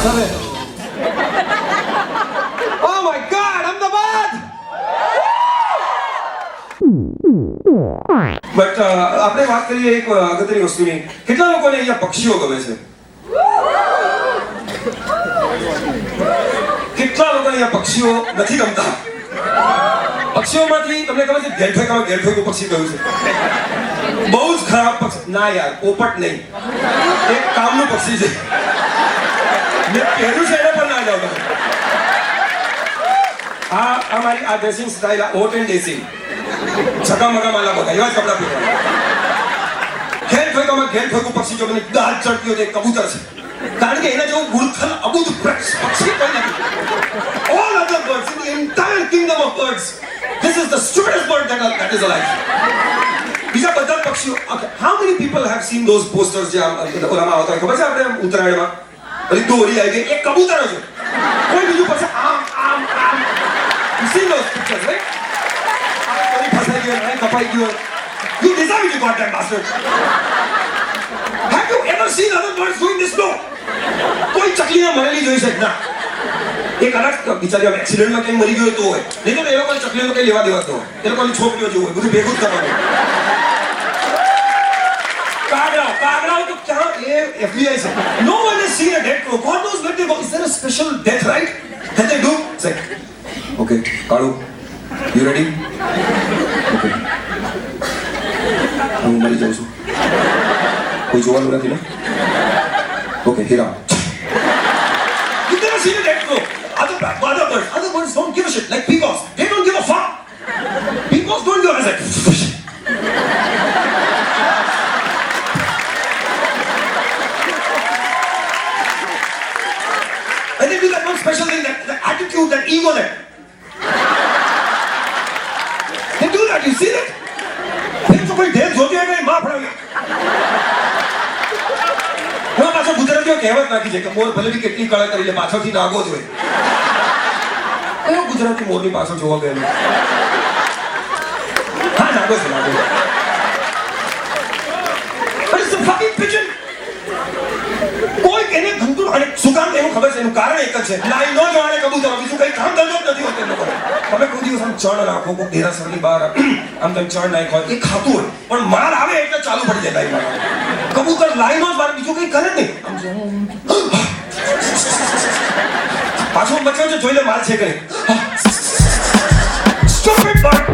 minutes of it. Oh my God, I'm the bad! But આપણે વાત કરીએ એક અગત્યની વસ્તુની. કેટલા લોકોને અહીંયા પક્ષીઓ ગમે છે? કેટલા લોકોને અહીંયા પક્ષીઓ નથી ગમતા? પક્ષીઓમાંથી તમને ખબર છે ગેરફેંક પક્ષી ગયું છે? બહુ જ ખરાબ પક્ષી. ના યાર, પોપટ નહીં, એક કામનું પક્ષી છે. મેં પહેર્યું છે એને પણ ના જાવતા. આ મારી આ ડ્રેસિંગ સ્ટાઇલ, આ ઓટ એન્ડ ડ્રેસિંગ, છકામકા માલા બધા એવા જ કપડાં પહેરવા. ઘેર ફેંકામાં પક્ષી જો મને ગાળ ચડતી હોય, કબૂતર છે. કારણ કે એના જેવું ગુણખલ અબુધ પક્ષી પણ નથી. All other birds in the entire kingdom of birds, this is the stupidest bird that is alive. બીજા બધા પક્ષીઓ. How many people have seen those posters જે ઓલામાં આવતા હોય, ખબર છે આપણે ઉત્તરાયણમાં બધી દોરી આવી ગઈ, એક કબૂતર છે, કોઈ બીજું પાસે આમ આમ આમ. You see those pictures, right? કોઈ ફસાઈ ગયો, કોઈ કપાઈ ગયો. You deserve you got that bastard. Have you ever seen other birds doing this? No. કોઈ ચકલીને મરેલી જોઈ છે? ના. એક અલગ બિચારી એક્સિડન્ટમાં કંઈ મરી ગયો તો હોય, નહીં તો એ લોકોને ચકલીઓને કંઈ લેવા દેવાતો હોય. એ લોકોની છોકરીઓ જેવું હોય, બધું ભેગું જ કરવાનું. કાગડાઓ તો ક્યાં? એ FBI છે. No one has seen a dead crow. God knows where they go. Is there a special death right that they do? Say, okay, Kalu, you ready? Okay. હું મરી જાઉં છું. કોઈ જોવાનું નથી ને? Okay, Hira. You never seen a dead crow. Other birds don't give a shit. Like peacocks, they don't give a fuck. Peacocks don't give a shit. Special thing, that attitude, that ego, that they do that. You see that? They so many days होते हैं कि माँ पढ़ाई। वहाँ पासों गुजराती को कहवत ना कीजिए कि मोर भले भी कितनी कड़ा करी ले पासों थी नागो जो है। तो वो गुजराती मोर नहीं पासों जोवा गए लोग। हाँ नागो से नागो। But it's a fucking pigeon. કોઈ એને ધંધુર અને શું કામ એનું ખબર છે, એનું કારણ એક જ છે. લાઈ નો જવાને કબૂતર, બીજું કંઈ કામ ધંધો જ નથી હોતો એનો. તમે કોઈ દિવસ આમ ચણ રાખો, કોઈ ઢેરાસરની બહાર આમ તમે ચણ નાખ હોય, એ ખાતું હોય પણ માર આવે એટલે ચાલુ પડી જાય. લાઈ કબૂતર લાઈ નો જ બહાર, બીજું કંઈ કરે નહીં. પાછો બચ્યો છે જોઈ લે, માર છે કરે. Stupid bird.